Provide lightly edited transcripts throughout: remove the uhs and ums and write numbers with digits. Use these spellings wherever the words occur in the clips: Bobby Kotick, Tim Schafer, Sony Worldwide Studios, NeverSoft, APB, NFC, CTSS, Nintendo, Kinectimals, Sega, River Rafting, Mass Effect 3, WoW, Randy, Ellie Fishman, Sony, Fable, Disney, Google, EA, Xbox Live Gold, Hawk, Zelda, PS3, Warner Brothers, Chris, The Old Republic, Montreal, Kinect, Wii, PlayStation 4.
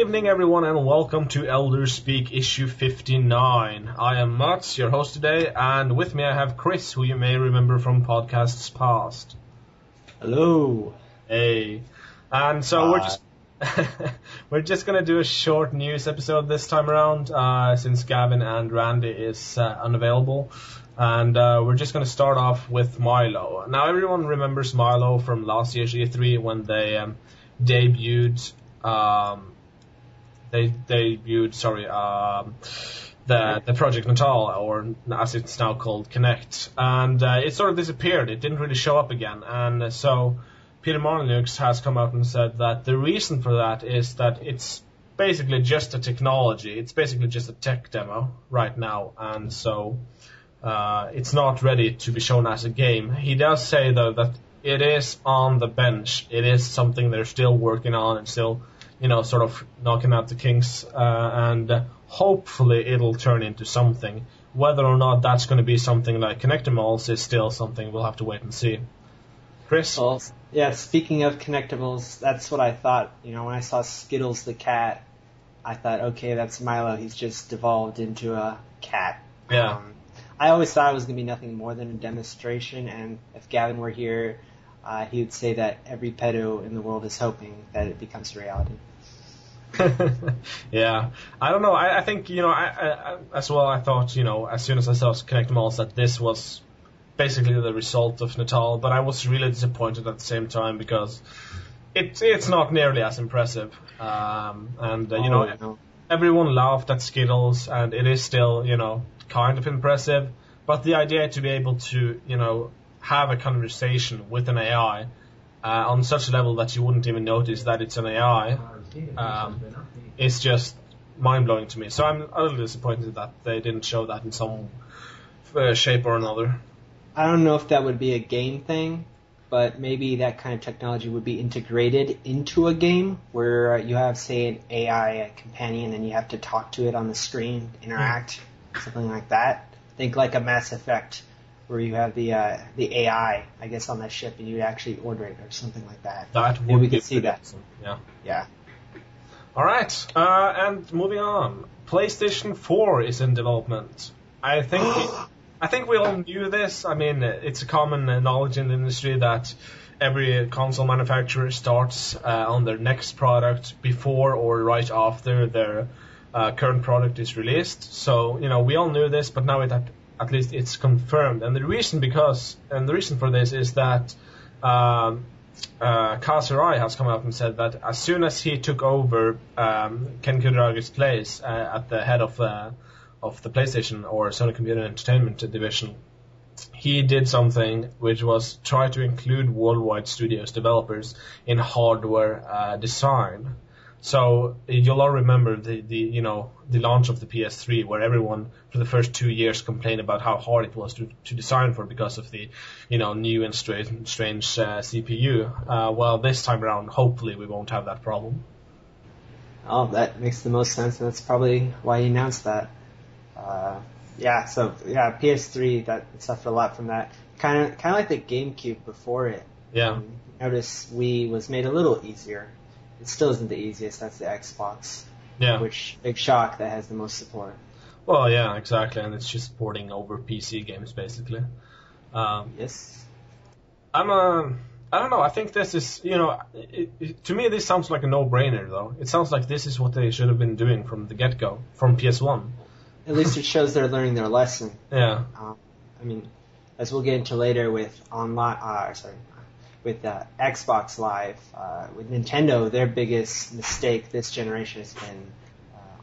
evening, everyone, and welcome to Elder Speak issue 59. I am Mats, your host today, and with me I have Chris, who you may remember from podcasts past. Hello. Hey. And so we're just going to do a short news episode this time around, since Gavin and Randy is unavailable. And we're just going to start off with Milo. Now, everyone remembers Milo from last year's E3 when they debuted... the Project Natal, or as it's now called, Kinect, and it sort of disappeared. It didn't really show up again, and so Peter Molyneux has come out and said that the reason for that is that it's basically just a technology. It's basically just a tech demo right now, and so it's not ready to be shown as a game. He does say, though, that it is on the bench. It is something they're still working on and still, you know, sort of knocking out the kinks. And hopefully it'll turn into something. Whether or not that's going to be something like Kinectimals is still something we'll have to wait and see. Chris? Well, yeah, speaking of Kinectimals, that's what I thought. You know, when I saw Skittles the cat, I thought, okay, that's Milo. He's just devolved into a cat. Yeah. I always thought it was going to be nothing more than a demonstration, and if Gavin were here, he would say that every pedo in the world is hoping that it becomes reality. Yeah. I don't know. I think, you know, I thought, you know, as soon as I saw Kinectimals that this was basically the result of Natal, but I was really disappointed at the same time because it's not nearly as impressive. Everyone laughed at Skittles, and it is still, you know, kind of impressive, but the idea to be able to, you know, have a conversation with an AI on such a level that you wouldn't even notice that it's an AI is just mind-blowing to me. So I'm a little disappointed that they didn't show that in some shape or another. I don't know if that would be a game thing, but maybe that kind of technology would be integrated into a game where you have, say, an AI companion and you have to talk to it on the screen, interact. Something like that. Think like a Mass Effect, where you have the AI, I guess, on that ship, and you actually order it or something like that. That would we could see that. Yeah. Yeah. All right. And moving on, PlayStation 4 is in development. I think we all knew this. I mean, it's a common knowledge in the industry that every console manufacturer starts on their next product before or right after their current product is released, so you know we all knew this, but now it at least it's confirmed. And the reason for this is that Kasurai has come out and said that as soon as he took over Ken Kudaragi's place at the head of the PlayStation or Sony Computer Entertainment division, he did something which was try to include worldwide studios developers in hardware design. So you'll all remember the launch of the PS3, where everyone for the first 2 years complained about how hard it was to design for because of the, you know, new and strange CPU. Well, this time around, hopefully we won't have that problem. Oh, that makes the most sense, and that's probably why he announced that. PS3 that suffered a lot from that. Kind of like the GameCube before it. Yeah. Notice Wii was made a little easier. It still isn't the easiest. That's the Xbox, yeah. Which big shock that has the most support. Well, yeah, exactly, and it's just porting over PC games basically. Yes. I don't know. I think this is, you know, to me this sounds like a no-brainer though. It sounds like this is what they should have been doing from the get-go, from PS1. At least it shows they're learning their lesson. Yeah. I mean, as we'll get into later with Xbox Live, with Nintendo, their biggest mistake this generation has been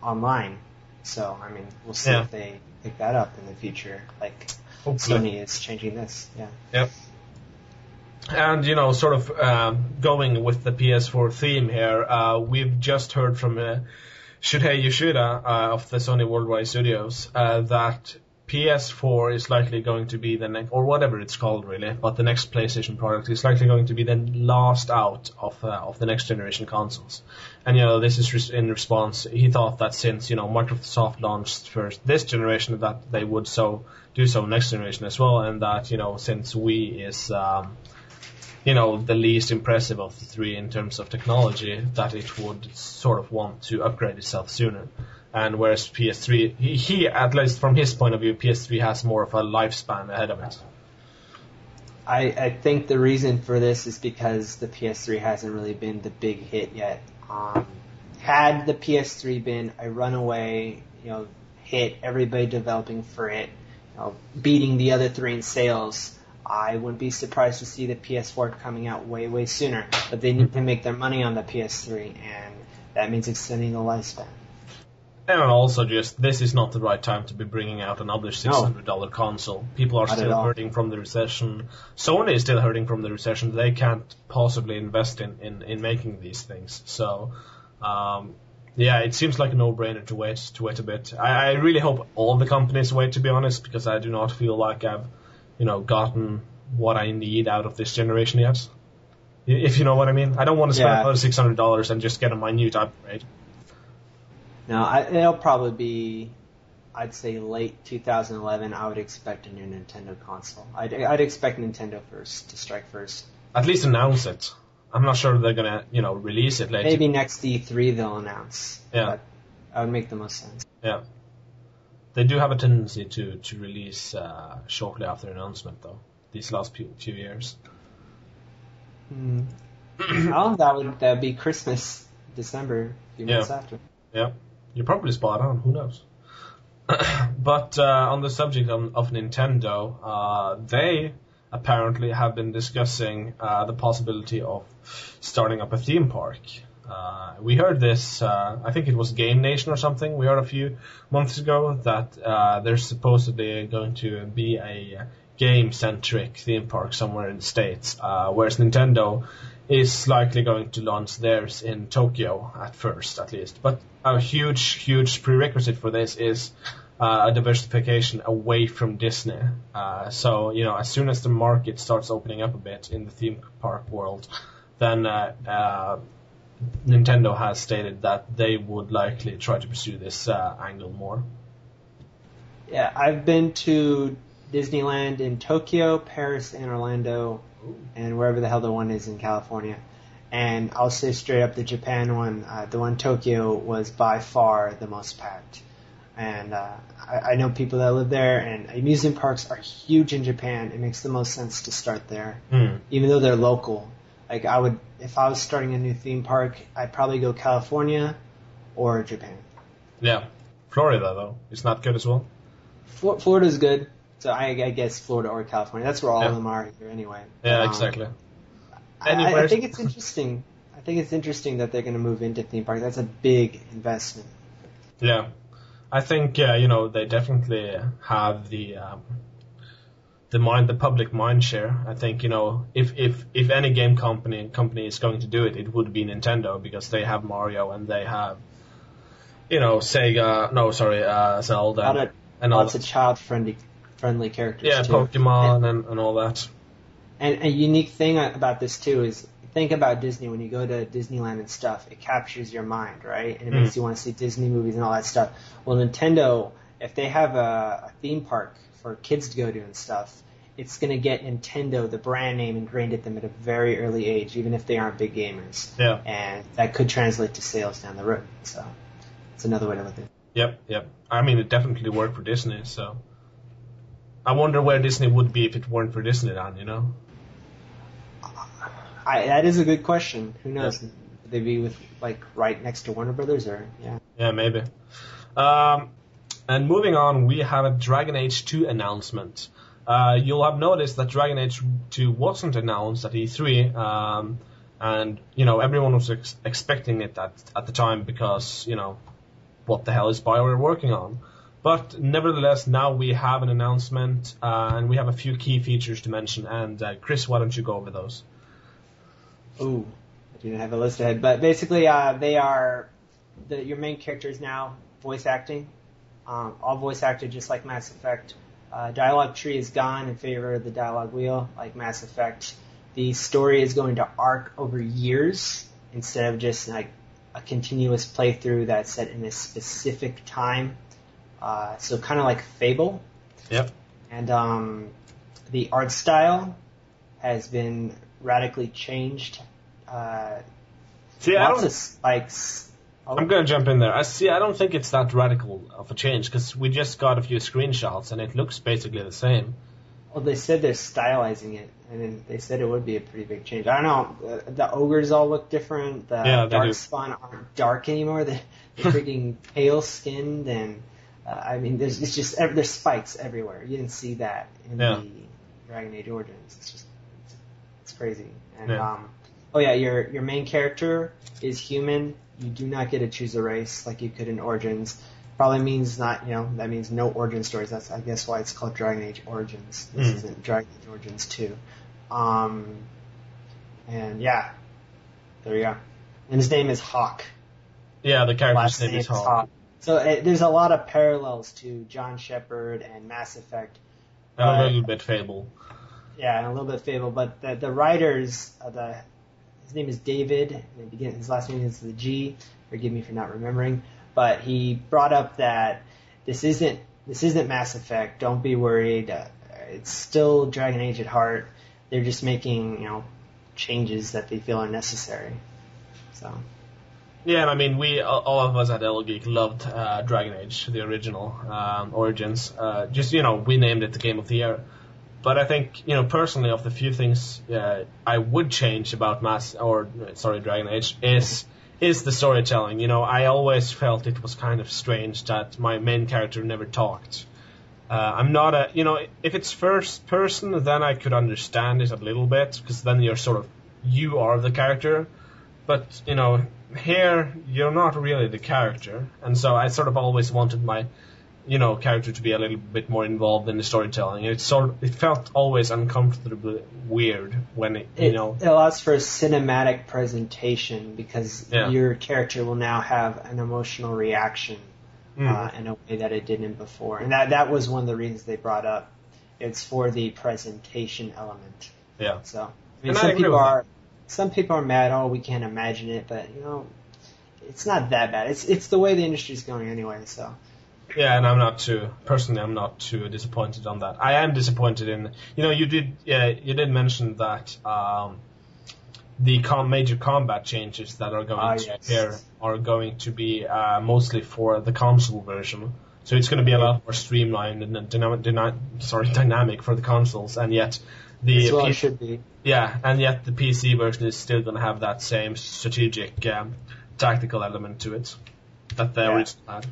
online. So, I mean, we'll see if they pick that up in the future. Like, hopefully. Sony is changing this. Yeah. Yep. And, you know, sort of going with the PS4 theme here, we've just heard from Shuhei Yoshida of the Sony Worldwide Studios that PS4 is likely going to be the next, or whatever it's called really, but the next PlayStation product is likely going to be the last out of the next generation consoles. And, you know, this is in response, he thought that since, you know, Microsoft launched first this generation, that they would do so next generation as well, and that, you know, since Wii is you know, the least impressive of the three in terms of technology, that it would sort of want to upgrade itself sooner. And whereas PS3, he at least from his point of view, PS3 has more of a lifespan ahead of it. I think the reason for this is because the PS3 hasn't really been the big hit yet. Had the PS3 been a runaway, you know, hit, everybody developing for it, you know, beating the other three in sales, I wouldn't be surprised to see the PS4 coming out way, way sooner. But they need to make their money on the PS3, and that means extending the lifespan. And also, just this is not the right time to be bringing out another $600 console. People are still hurting from the recession. Sony is still hurting from the recession. They can't possibly invest in making these things. So, yeah, it seems like a no-brainer to wait a bit. I really hope all the companies wait, to be honest, because I do not feel like I've, you know, gotten what I need out of this generation yet. If you know what I mean. I don't want to spend another $600 and just get a minute upgrade. No, it'll probably be, I'd say, late 2011, I would expect a new Nintendo console. I'd expect Nintendo to strike first. At least announce it. I'm not sure they're going to, you know, release it later. Maybe next E3 they'll announce. Yeah. But that would make the most sense. Yeah. They do have a tendency to release shortly after announcement, though, these last few years. Mm. Oh, that would be Christmas, December, a few months after. Yeah. You're probably spot on. Who knows? But on the subject of Nintendo, they apparently have been discussing the possibility of starting up a theme park. We heard this, I think it was Game Nation or something, we heard a few months ago that there's supposedly going to be a game-centric theme park somewhere in the States, whereas Nintendo is likely going to launch theirs in Tokyo at first, at least. But a huge, huge prerequisite for this is a diversification away from Disney. So, you know, as soon as the market starts opening up a bit in the theme park world, then Nintendo has stated that they would likely try to pursue this angle more. Yeah, I've been to Disneyland in Tokyo, Paris, and Orlando, and wherever the hell the one is in California. And I'll say straight up, the Japan one, the one in Tokyo, was by far the most packed. And I know people that live there, and amusement parks are huge in Japan. It makes the most sense to start there, even though they're local. Like, I would, if I was starting a new theme park, I'd probably go California or Japan. Yeah. Florida, though, is not good as well. Florida's good. So I guess Florida or California. That's where all of them are here anyway. Yeah, exactly. I think it's interesting. I think it's interesting that they're going to move into theme parks. That's a big investment. Yeah. I think, you know, they definitely have the public mind share. I think, you know, if any game company is going to do it, it would be Nintendo, because they have Mario and they have, you know, Zelda. And all lots of child-friendly characters, yeah, too. Pokemon and all that. And a unique thing about this, too, is think about Disney. When you go to Disneyland and stuff, it captures your mind, right? And it makes you want to see Disney movies and all that stuff. Well, Nintendo, if they have a theme park for kids to go to and stuff, it's going to get Nintendo, the brand name, ingrained at them at a very early age, even if they aren't big gamers. Yeah. And that could translate to sales down the road. So it's another way to look at it. Yep. I mean, it definitely worked for Disney, so I wonder where Disney would be if it weren't for Disneyland, you know? That is a good question. Who knows? Yeah. Would they be with, like, right next to Warner Brothers, or Yeah, maybe. And moving on, we have a Dragon Age 2 announcement. You'll have noticed that Dragon Age 2 wasn't announced at E3, and, you know, everyone was expecting it at the time because, you know, what the hell is BioWare working on? But nevertheless, now we have an announcement, and we have a few key features to mention. And Chris, why don't you go over those? Ooh, I didn't have a list ahead. But basically, they are your main character is now voice acting, all voice acted, just like Mass Effect. Dialogue tree is gone in favor of the dialogue wheel, like Mass Effect. The story is going to arc over years instead of just like a continuous playthrough that's set in a specific time. So kind of like Fable. Yep. And the art style has been radically changed. See, lots of spikes. I'm going to jump in there. I don't think it's that radical of a change, because we just got a few screenshots, and it looks basically the same. Well, they said they're stylizing it, and they said it would be a pretty big change. I don't know. The ogres all look different. The darkspawn aren't dark anymore. They're freaking pale-skinned, and I mean, there's spikes everywhere. You didn't see that in the Dragon Age Origins. It's just it's crazy. And your main character is human. You do not get to choose a race like you could in Origins. Probably means that means no origin stories. That's, I guess, why it's called Dragon Age Origins. This isn't Dragon Age Origins 2. And yeah, there you go. And his name is Hawk. Yeah, the character's name is Hawk. So there's a lot of parallels to John Shepard and Mass Effect. A little bit Fable. Yeah, and a little bit Fable, but the writers, his name is David, and his last name is the G. Forgive me for not remembering. But he brought up that this isn't Mass Effect. Don't be worried. It's still Dragon Age at heart. They're just making changes that they feel are necessary. So. Yeah, and I mean, we all of us at LGeek loved Dragon Age, the original Origins. We named it the Game of the Year. But I think personally, of the few things I would change about Dragon Age is the storytelling. I always felt it was kind of strange that my main character never talked. I'm not if it's first person, then I could understand it a little bit, because then you're you are the character. But, here you're not really the character. And so I always wanted my, character to be a little bit more involved in the storytelling. It felt always uncomfortably weird when it it allows for a cinematic presentation, because your character will now have an emotional reaction in a way that it didn't before. And that was one of the reasons they brought up. It's for the presentation element. Yeah. So some people are mad, we can't imagine it, but it's not that bad. It's the way the industry's going anyway, so. Yeah, and I'm not too disappointed on that. I am disappointed in, you did mention that the major combat changes that are going to appear are going to be mostly for the console version. So it's going to be a lot more streamlined and dynamic for the consoles, and yet the PC version is still going to have that same strategic, tactical element to it that they originally had.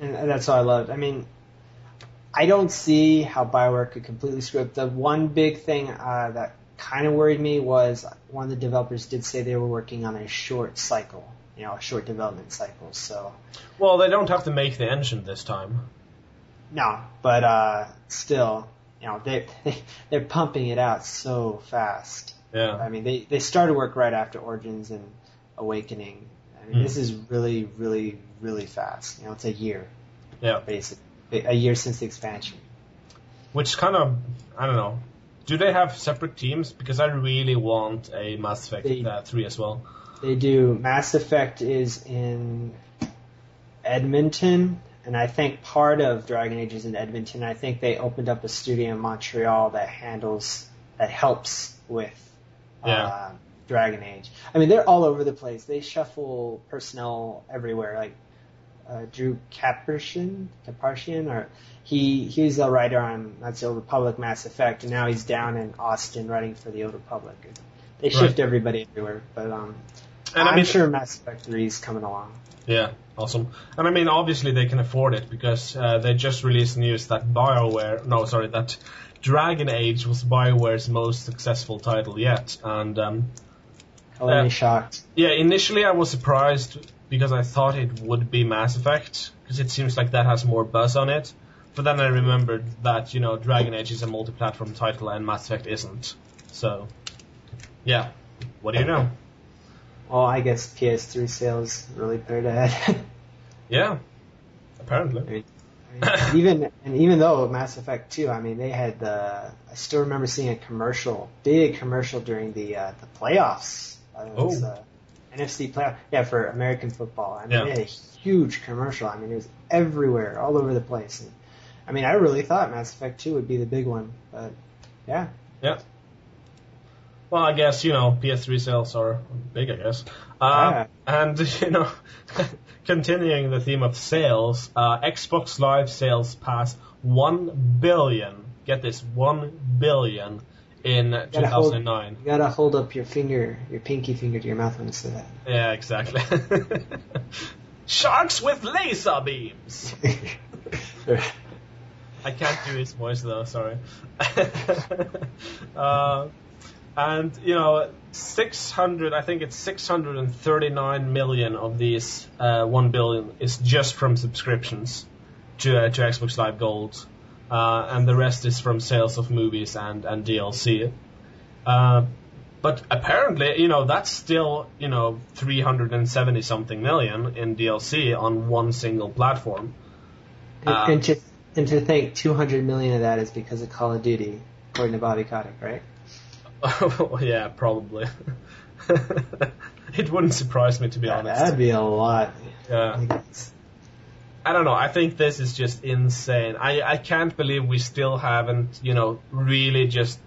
And that's what I loved. I mean, I don't see how BioWare could completely screw up. The one big thing that kind of worried me was one of the developers did say they were working on a short cycle, a short development cycle. So, well, they don't have to make the engine this time. No, but still, they're pumping it out so fast. Yeah. I mean, they started work right after Origins and Awakening. I mean, this is really, really, really fast. It's a year. Yeah. Basically. A year since the expansion. Which kind of, I don't know. Do they have separate teams? Because I really want a Mass Effect 3 as well. They do. Mass Effect is in Edmonton, and I think part of Dragon Age is in Edmonton. I think they opened up a studio in Montreal that helps with Dragon Age. I mean, they're all over the place. They shuffle personnel everywhere. Like Drew Kaparshian, or he was a writer on The Old Republic, Mass Effect, and now he's down in Austin writing for The Old Republic. They shift everybody everywhere, but I'm sure Mass Effect 3 is coming along. Yeah, awesome. And I mean, obviously they can afford it, because they just released news that that Dragon Age was BioWare's most successful title yet, and shocked. Yeah, initially I was surprised because I thought it would be Mass Effect, because it seems like that has more buzz on it. But then I remembered that, Dragon Age is a multi-platform title and Mass Effect isn't. So, yeah. What do you know? Well, I guess PS3 sales really put it ahead. Yeah. Apparently. I mean, even though Mass Effect 2, I mean, they had I still remember seeing a big commercial during the playoffs. It was, NFC playoff, for American football. I mean, they had a huge commercial. I mean, it was everywhere, all over the place. And, I mean, I really thought Mass Effect 2 would be the big one, but yeah. Yeah. Well, I guess, you know, PS3 sales are big, I guess. And, you know, continuing the theme of sales, Xbox Live sales passed 1 billion. Get this, 1 billion in 2009. You gotta hold up your finger, your pinky finger to your mouth when you say that. Yeah, exactly. Sharks with laser beams! I can't do his voice, though, sorry. And, you know, 639 million of these 1 billion is just from subscriptions to Xbox Live Gold. And the rest is from sales of movies and DLC. But apparently, you know, that's still, you know, 370-something million in DLC on one single platform. And to think 200 million of that is because of Call of Duty, according to Bobby Kotick, right? Oh, yeah, probably. It wouldn't surprise me, to be honest. That'd be a lot. Yeah. I don't know. I think this is just insane. I can't believe we still haven't, you know, really just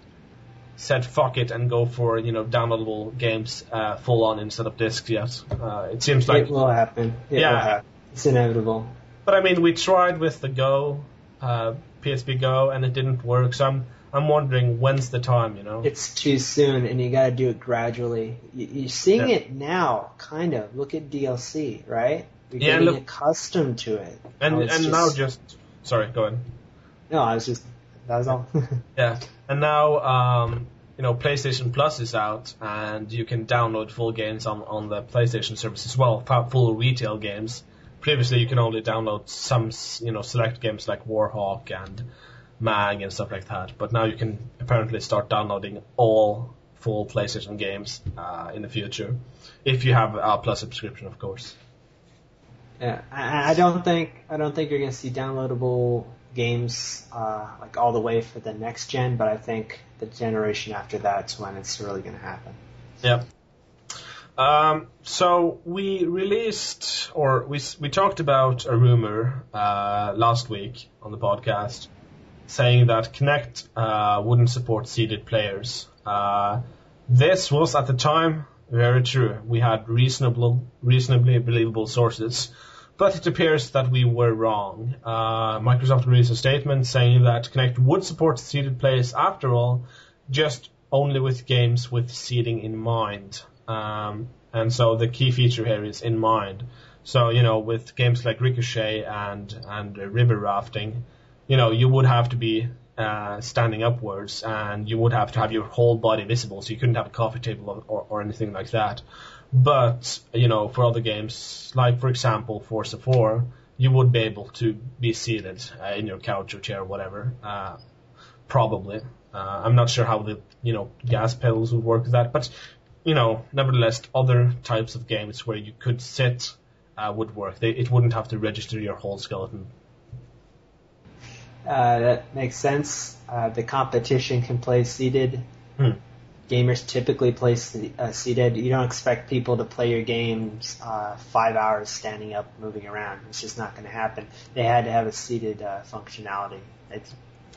said fuck it and go for, you know, downloadable games full on instead of discs yet. It seems like it will happen. It will happen. It's inevitable. But I mean, we tried with the Go, PSP Go, and it didn't work. So I'm wondering when's the time, you know? It's too soon, and you got to do it gradually. You're seeing it now, kind of. Look at DLC, right? You're getting accustomed to it. Sorry, go ahead. No, that was all. Yeah, and now, you know, PlayStation Plus is out, and you can download full games on the PlayStation service as well, full retail games. Previously, you can only download some, you know, select games like Warhawk and Mag and stuff like that, but now you can apparently start downloading all full PlayStation games in the future, if you have a Plus subscription, of course. Yeah, I don't think you're going to see downloadable games like all the way for the next gen, but I think the generation after that's when it's really going to happen. Yeah. So we released, or we talked about a rumor last week on the podcast, saying that Kinect wouldn't support seeded players. This was, at the time, very true. We had reasonably believable sources, but it appears that we were wrong. Microsoft released a statement saying that Kinect would support seeded players after all, just only with games with seeding in mind. And so the key feature here is in mind. So, you know, with games like Ricochet and River Rafting, you know, you would have to be standing upwards, and you would have to have your whole body visible, so you couldn't have a coffee table or anything like that. But, you know, for other games, like, for example, Forza 4, you would be able to be seated in your couch or chair or whatever, probably. I'm not sure how the, you know, gas pedals would work with that, but, you know, nevertheless, other types of games where you could sit would work. It wouldn't have to register your whole skeleton. That makes sense. The competition can play seated. Gamers typically play seated. You don't expect people to play your games 5 hours standing up, moving around. It's just not going to happen. They had to have a seated functionality.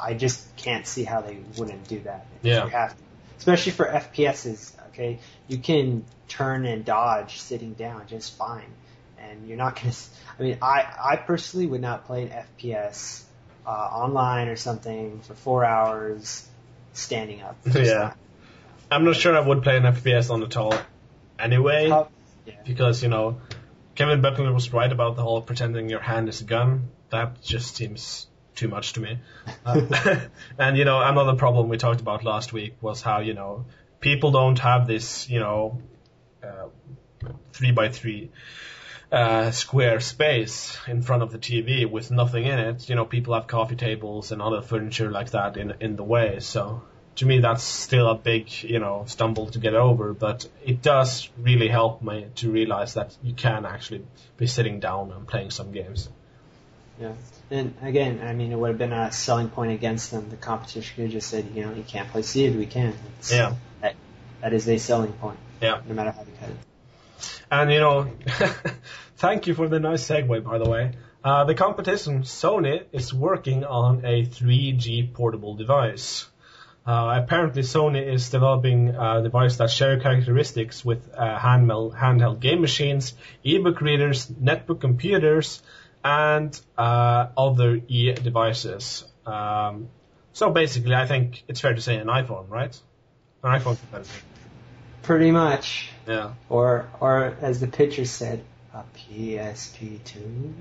I just can't see how they wouldn't do that. Yeah. You have to. Especially for FPSs, okay? You can turn and dodge sitting down just fine. And you're not going to... I mean, I personally would not play an FPS... online or something for 4 hours standing up. Yeah. I'm not sure I would play an FPS on the tall anyway, because, you know, Kevin Butler was right about the whole pretending your hand is a gun. That just seems too much to me. And, you know, another problem we talked about last week was how, you know, people don't have this, you know, 3x3 square space in front of the TV with nothing in it. You know, people have coffee tables and other furniture like that in the way. So to me, that's still a big, you know, stumble to get over. But it does really help me to realize that you can actually be sitting down and playing some games. Yeah, and again, I mean, it would have been a selling point against them. The competition could have just said, you know, you can't play seated. We can. Yeah, that is a selling point. Yeah, no matter how they cut it. And, you know, thank you for the nice segue, by the way. The competition, Sony, is working on a 3G portable device. Apparently, Sony is developing a device that share characteristics with handheld game machines, ebook readers, netbook computers, and other e-devices. So basically, I think it's fair to say an iPhone, right? An iPhone competitor. Pretty much. Yeah. Or as the picture said, a PSP2.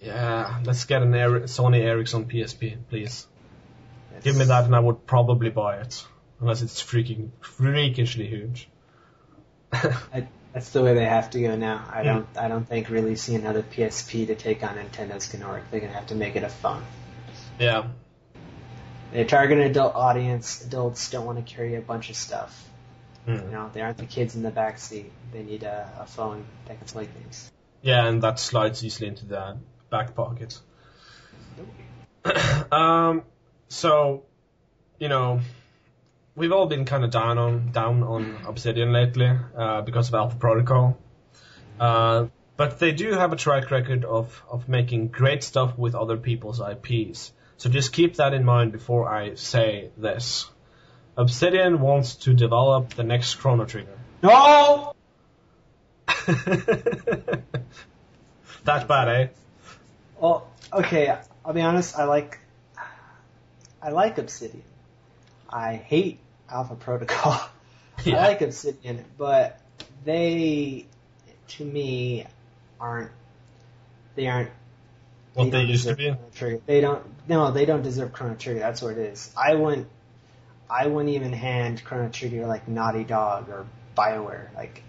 Yeah, let's get an Sony Ericsson PSP, please. Yes. Give me that and I would probably buy it. Unless it's freakishly huge. That's the way they have to go now. I don't think really see another PSP to take on Nintendo's gonna work. They're gonna have to make it a phone. Yeah. They target an adult audience. Adults don't want to carry a bunch of stuff. Mm. You know, they aren't the kids in the backseat. They need a phone that can play games. Yeah, and that slides easily into the back pocket. Nope. So, you know, we've all been kind of down on Obsidian lately because of Alpha Protocol. But they do have a track record of making great stuff with other people's IPs. So just keep that in mind before I say this. Obsidian wants to develop the next Chrono Trigger. No! That bad, eh? Well, okay, I'll be honest, I like Obsidian. I hate Alpha Protocol. Yeah. I like Obsidian, but they, to me, aren't what they used to be. They don't deserve Chrono Trigger. That's what it is. I wouldn't even hand Chrono Trigger like Naughty Dog or BioWare. Like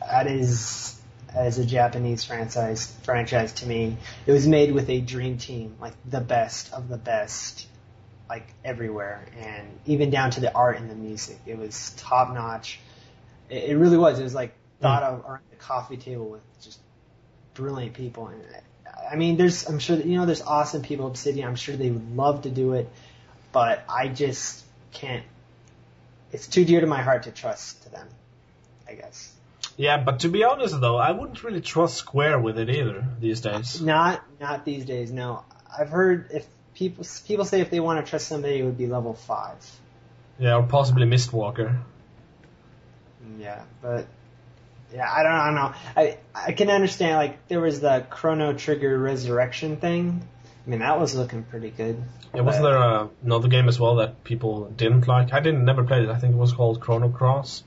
that is, as a Japanese franchise to me, it was made with a dream team, like the best of the best, like everywhere, and even down to the art and the music. It was top notch. It really was. It was like thought of around the coffee table with just brilliant people. And I mean, I'm sure that, you know, there's awesome people at Obsidian. I'm sure they would love to do it, but I just can't. It's too dear to my heart to trust to them, I guess. Yeah, but to be honest though, I wouldn't really trust Square with it either these days. Not these days. No, I've heard if people say if they want to trust somebody, it would be level 5. Yeah, or possibly Mistwalker. Yeah, but. Yeah, I don't know. I can understand, like, there was the Chrono Trigger Resurrection thing. I mean, that was looking pretty good. Yeah, wasn't there another game as well that people didn't like? I never played it. I think it was called Chrono Cross.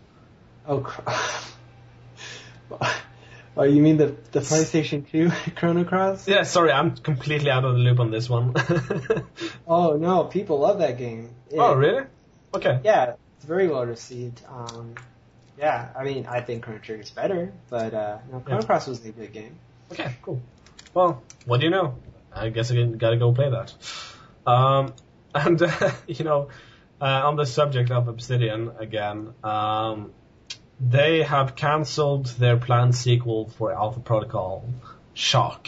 Oh, you mean the PlayStation 2 Chrono Cross? Yeah, sorry, I'm completely out of the loop on this one. Oh, no, people love that game. Yeah. Oh, really? Okay. Yeah, it's very well received. Yeah, I mean, I think Chrono Trigger is better, but Chrono Cross was a good game. Okay, cool. Well, what do you know? I guess I gotta go play that. On the subject of Obsidian again, they have cancelled their planned sequel for Alpha Protocol, Shock.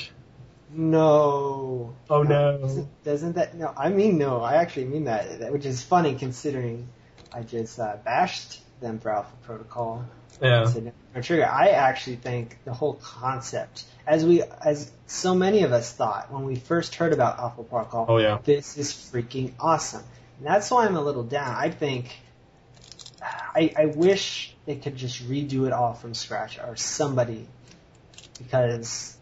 No. Oh no. Doesn't that? No, I mean no. I actually mean that, which is funny considering I just bashed them for Alpha Protocol. Yeah. Trigger. I actually think the whole concept, as so many of us thought when we first heard about Alpha Protocol, This is freaking awesome. And that's why I'm a little down. I think I wish they could just redo it all from scratch or somebody, because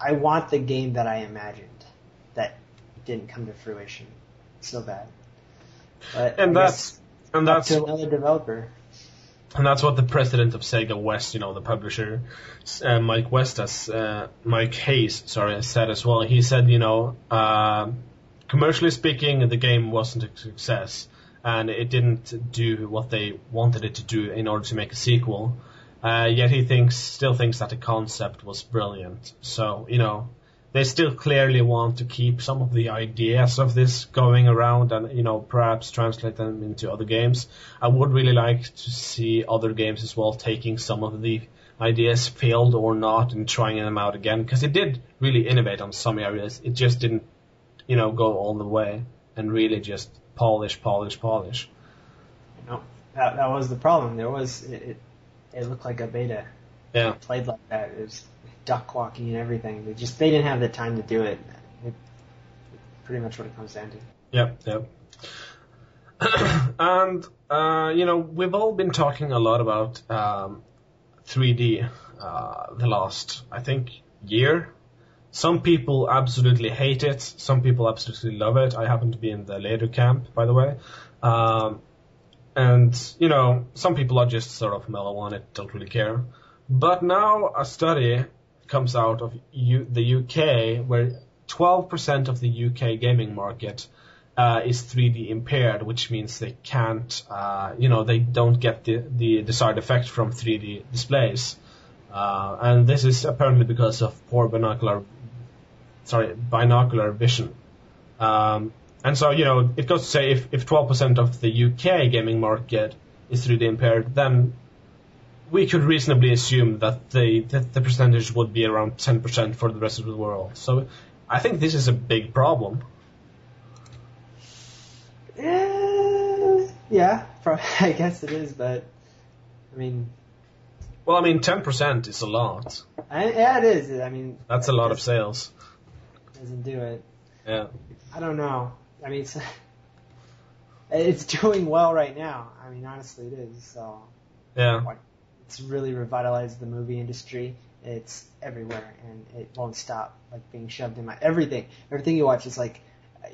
I want the game that I imagined that didn't come to fruition so bad. But that's up to another developer. And that's what the president of Sega West, you know, the publisher, Mike Hayes, said as well. He said, you know, commercially speaking, the game wasn't a success, and it didn't do what they wanted it to do in order to make a sequel. Yet he still thinks that the concept was brilliant. So, you know, they still clearly want to keep some of the ideas of this going around and, you know, perhaps translate them into other games. I would really like to see other games as well taking some of the ideas failed or not and trying them out again, because it did really innovate on some areas. It just didn't, you know, go all the way and really just polish. You know, that was the problem. There was it looked like a beta. Yeah. It played like that. It was duck walking and everything. They didn't have the time to do it. It's pretty much what it comes down to. Yep. And, we've all been talking a lot about 3D the last, I think, year. Some people absolutely hate it. Some people absolutely love it. I happen to be in the later camp, by the way. Some people are just sort of mellow on it, don't really care. But now a study comes out of the UK where 12% of the UK gaming market is 3D impaired, which means they can't, they don't get the desired effect from 3D displays. And this is apparently because of poor binocular vision. And so, it goes to say if 12% of the UK gaming market is 3D impaired, then we could reasonably assume that the percentage would be around 10% for the rest of the world. So I think this is a big problem. I guess it is, but, I mean... Well, 10% is a lot. It is. That's a lot of sales. Doesn't do it. Yeah. I don't know. It's doing well right now. Honestly, it is. So. Yeah. It's really revitalized the movie industry. It's everywhere, and it won't stop being shoved in my everything. Everything you watch is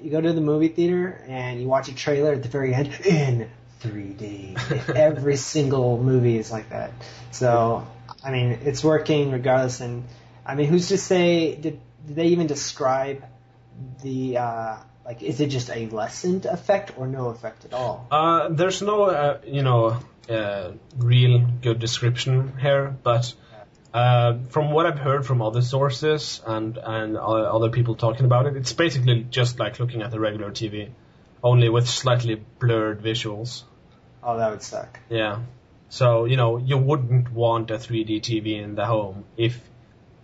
you go to the movie theater and you watch a trailer at the very end in 3D. Every single movie is like that. So, it's working regardless. And, who's to say, did they even describe the, is it just a lessened effect or no effect at all? There's no, real good description here, but from what I've heard from other sources and other people talking about it, it's basically just like looking at the regular TV, only with slightly blurred visuals. Oh, that would suck. Yeah. So, you wouldn't want a 3D TV in the home if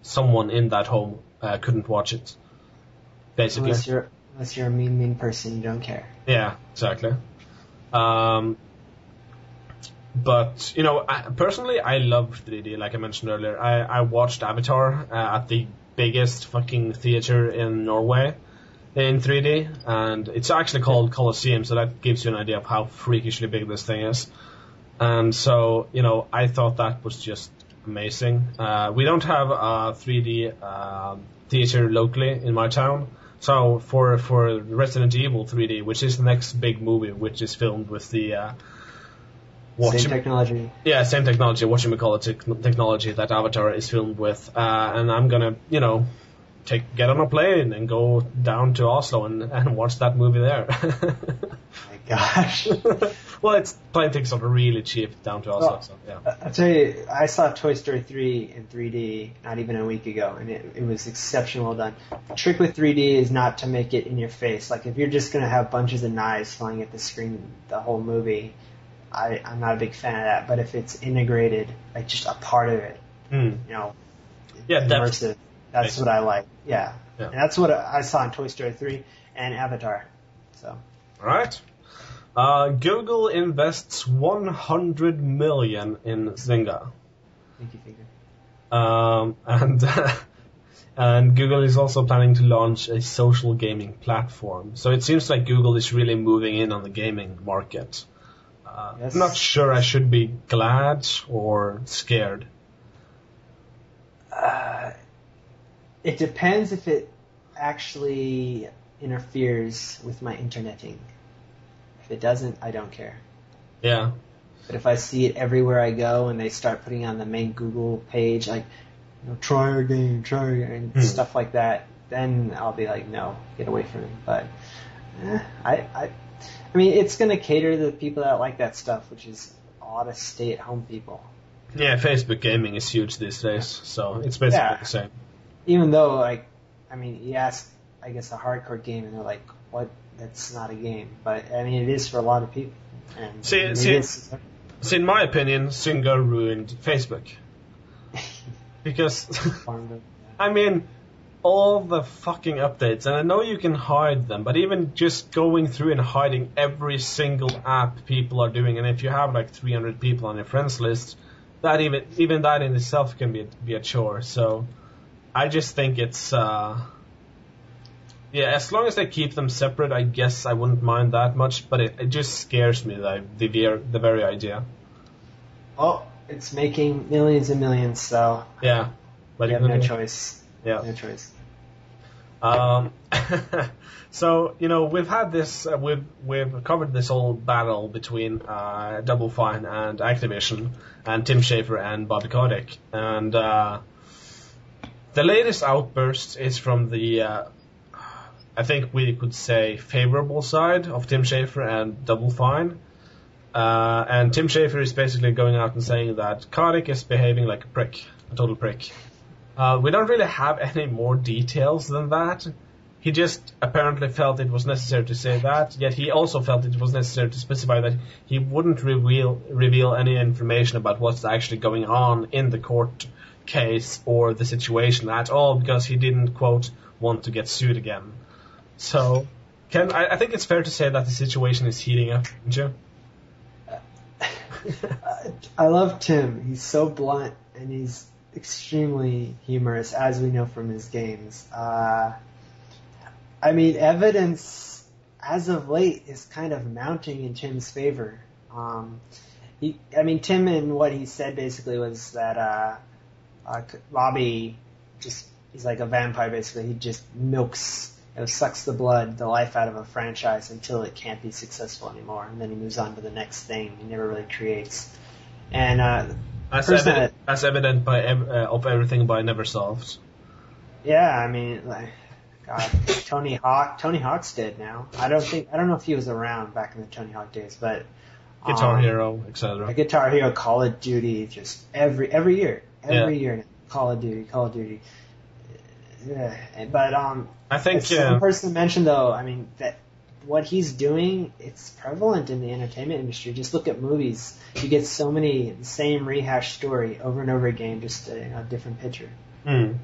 someone in that home couldn't watch it, basically. Unless you're a mean person, you don't care. Yeah, exactly. But, personally, I love 3D, like I mentioned earlier. I watched Avatar at the biggest fucking theater in Norway. In 3D, and it's actually called Colosseum, so that gives you an idea of how freakishly big this thing is. And so, I thought that was just amazing. We don't have a 3D theater locally in my town, so for Resident Evil 3D, which is the next big movie, which is filmed with the... same technology. Yeah, same technology, technology that Avatar is filmed with. And I'm going to, get on a plane and go down to Oslo and watch that movie there. Oh my gosh. Well, plane tickets are really cheap down to Oslo. Well, so, yeah. I'll tell you, I saw Toy Story 3 in 3D not even a week ago, and it was exceptionally well done. The trick with 3D is not to make it in your face. If you're just going to have bunches of knives flying at the screen the whole movie, I'm not a big fan of that. But if it's integrated, just a part of it, immersive. That's what I like, yeah. And that's what I saw in Toy Story 3 and Avatar. So. All right. Google invests $100 million in Zynga. Thank you, Figure. And Google is also planning to launch a social gaming platform. So it seems like Google is really moving in on the gaming market. Yes. I'm not sure I should be glad or scared. It depends if it actually interferes with my interneting. If it doesn't, I don't care. Yeah. But if I see it everywhere I go and they start putting on the main Google page, try our game, and stuff like that, then I'll be like, no, get away from it. But it's going to cater to the people that like that stuff, which is a lot of stay-at-home people. Yeah, Facebook gaming is huge these days, so it's basically the same. Even though, you ask, I guess, a hardcore game, and they're like, what? That's not a game. But, it is for a lot of people. And see, in my opinion, Zynga ruined Facebook. Because, all the fucking updates, and I know you can hide them, but even just going through and hiding every single app people are doing, and if you have, 300 people on your friends list, that even that in itself can be a chore, so... I just think it's Yeah, as long as they keep them separate, I guess I wouldn't mind that much, but it just scares me, like, the very idea. Oh, it's making millions and millions, so... Yeah. But you have no choice. Yeah. No choice. So, you know, we've had this, we've covered this whole battle between Double Fine and Activision, and Tim Schafer and Bobby Kotick, and the latest outburst is from the... I think we could say favorable side of Tim Schafer and Double Fine. And Tim Schafer is basically going out and saying that Kotick is behaving like a prick, a total prick. We don't really have any more details than that. He just apparently felt it was necessary to say that, yet he also felt it was necessary to specify that he wouldn't reveal any information about what's actually going on in the court case or the situation at all, because he didn't, quote, want to get sued again. So, I think it's fair to say that the situation is heating up, don't you? I love Tim. He's so blunt, and he's extremely humorous, as we know from his games. I mean, evidence, as of late, is kind of mounting in Tim's favor. Tim, and what he said, basically, was that Bobby just, he's like a vampire, basically. He just milks... It sucks the blood, the life out of a franchise until it can't be successful anymore, and then he moves on to the next thing. He never really creates. And as evident by of everything by NeverSoft. Yeah, I mean, like, God, Tony Hawk. Tony Hawk's dead now. I don't know if he was around back in the Tony Hawk days, but Guitar Hero, etc. Guitar Hero, Call of Duty, just every year, Call of Duty. Yeah, but I think one person mentioned, though, I mean, that what he's doing, it's prevalent in the entertainment industry. Just look at movies; you get so many the same rehashed story over and over again, just a different picture. Mm.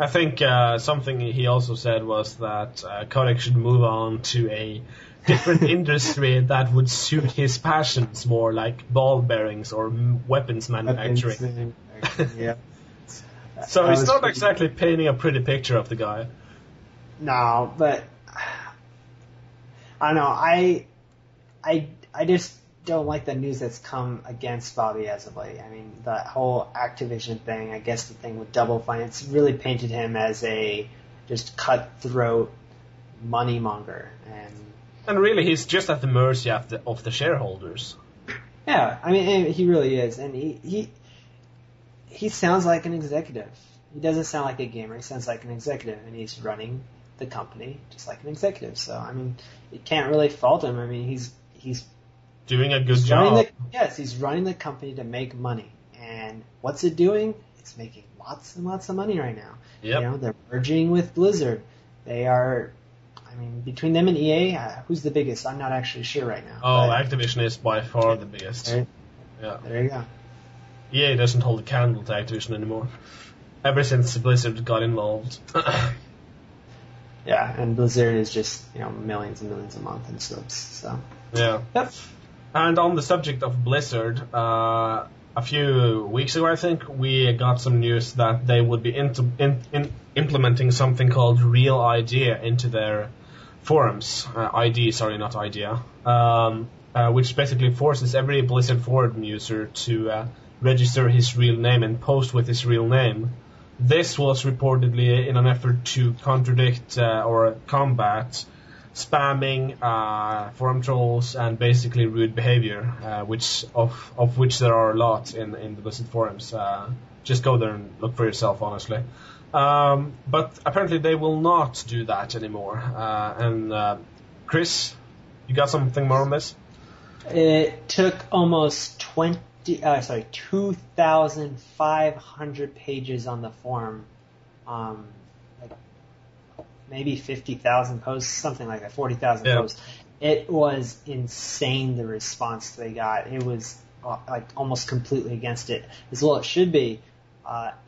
I think something he also said was that Kotick should move on to a different industry that would suit his passions more, like ball bearings or weapons manufacturing. Yeah. So he's not exactly painting a pretty picture of the guy. No, but I don't know. I just don't like the news that's come against Bobby as of late. I mean, the whole Activision thing, I guess the thing with Double Fine, it's really painted him as a just cutthroat moneymonger. And really, he's just at the mercy of the shareholders. Yeah, I mean, he really is. And he sounds like an executive. He doesn't sound like a gamer. He sounds like an executive, and he's running the company just like an executive. So, I mean, you can't really fault him. I mean, he's doing a good job. He's running the company to make money. And what's it doing? It's making lots and lots of money right now. Yep. You know, they're merging with Blizzard. They are, I mean, between them and EA, who's the biggest? I'm not actually sure right now. Oh, Activision is by far the biggest. There you go. EA doesn't hold a candle to Activision anymore, ever since Blizzard got involved. Yeah, and Blizzard is just, you know, millions and millions a month in subs. So yeah. Yep. And on the subject of Blizzard, a few weeks ago, I think, we got some news that they would be implementing something called Real Idea into their forums. Which basically forces every Blizzard forum user to... register his real name and post with his real name. This was reportedly in an effort to contradict or combat spamming, forum trolls, and basically rude behavior, which there are a lot in the Blizzard forums. Just go there and look for yourself, honestly. But apparently they will not do that anymore. And Chris, you got something more on this? It took almost 2,500 pages on the forum, like maybe 50,000 posts, something like that, 40,000 posts. It was insane, the response they got. It was like almost completely against it, as well it should be.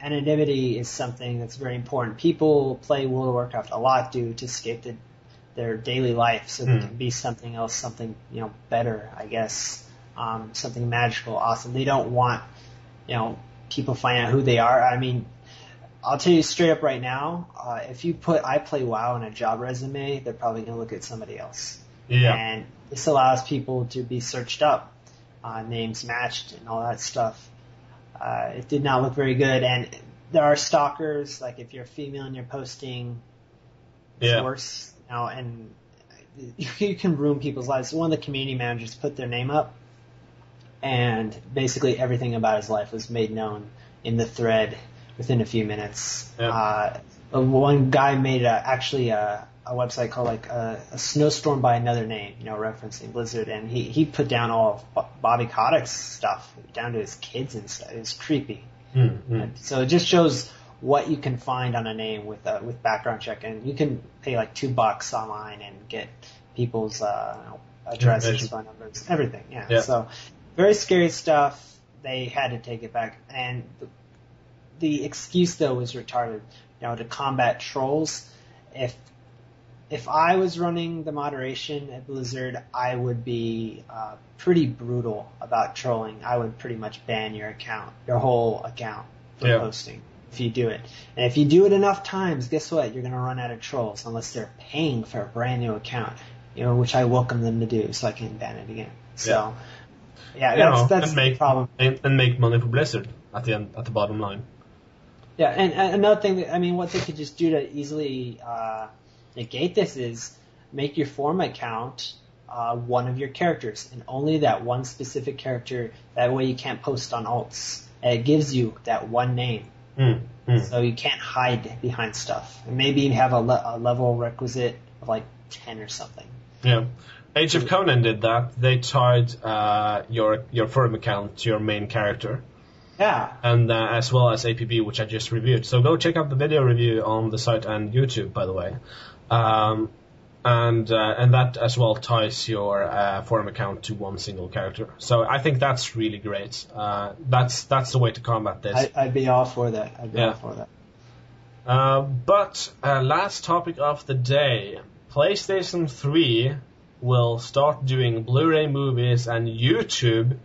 Anonymity is something that's very important. People play World of Warcraft a lot to escape their daily life, so they can be something else, something, you know, better, I guess. Something magical, awesome. They don't want, you know, people finding out who they are. I mean, I'll tell you straight up right now, if you put I play WoW in a job resume, they're probably going to look at somebody else. Yeah. And this allows people to be searched up, names matched and all that stuff. It did not look very good. And there are stalkers, like if you're a female and you're posting source, you know, and you can ruin people's lives. One of the community managers put their name up, and basically everything about his life was made known in the thread within a few minutes. Yeah. One guy made a website called like a Snowstorm by Another Name, you know, referencing Blizzard, and he put down all of Bobby Kotick's stuff, down to his kids and stuff. It was creepy. Mm-hmm. So it just shows what you can find on a name with background check, and you can pay like $2 online and get people's addresses, phone numbers, everything. Yeah. So very scary stuff. They had to take it back, and the excuse though was retarded. You know, to combat trolls. If I was running the moderation at Blizzard, I would be pretty brutal about trolling. I would pretty much ban your account, your whole account, from posting if you do it. And if you do it enough times, guess what? You're going to run out of trolls unless they're paying for a brand new account, you know, which I welcome them to do, so I can ban it again. So, that's the problem. And make money for Blizzard at the bottom line. Yeah, and another thing, what they could just do to easily negate this is make your form account one of your characters, and only that one specific character. That way you can't post on alts. And it gives you that one name. So you can't hide behind stuff. And maybe you have a level requisite of like 10 or something. Yeah. Age of Conan did that. They tied your forum account to your main character. Yeah. And as well as APB, which I just reviewed. So go check out the video review on the site and YouTube, by the way. And that as well ties your forum account to one single character. So I think that's really great. That's the way to combat this. I'd be all for that. But last topic of the day. PlayStation 3 will start doing Blu-ray movies and YouTube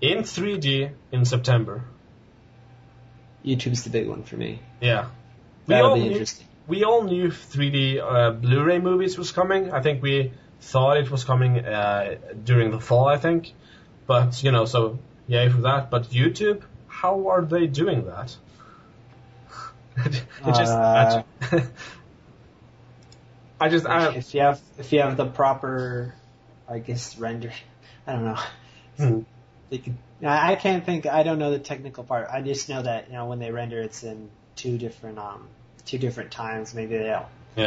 in 3D in September. YouTube's the big one for me. Yeah. That'll be interesting. We all knew 3D Blu-ray movies was coming. I think we thought it was coming during the fall, I think. But, you know, so yay for that. But YouTube, how are they doing that? If you have the proper, I guess, render, I don't know. I can't think. I don't know the technical part. I just know that, you know, when they render, it's in two different times. Maybe they'll do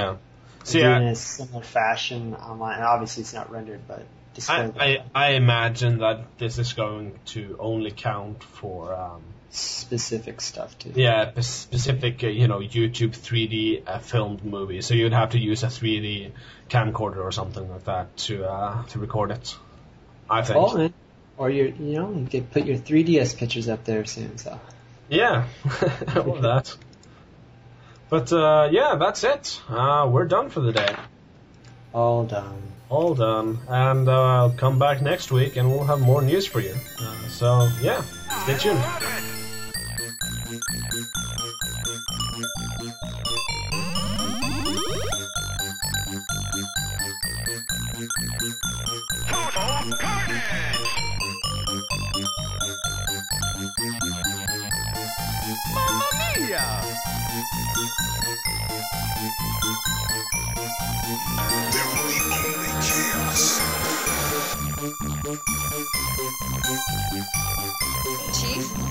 it in a similar fashion online. And obviously, it's not rendered, but I imagine that this is going to only count for specific stuff too. Yeah, specific YouTube 3D filmed movie. So you'd have to use a 3D camcorder or something like that to record it, I think. Well, or you could put your 3DS pictures up there soon, so. Yeah, I love that. But that's it. We're done for the day. All done. And I'll come back next week, and we'll have more news for you. Stay tuned. Total carnage! Mamma mia! There will be only chaos. Chief?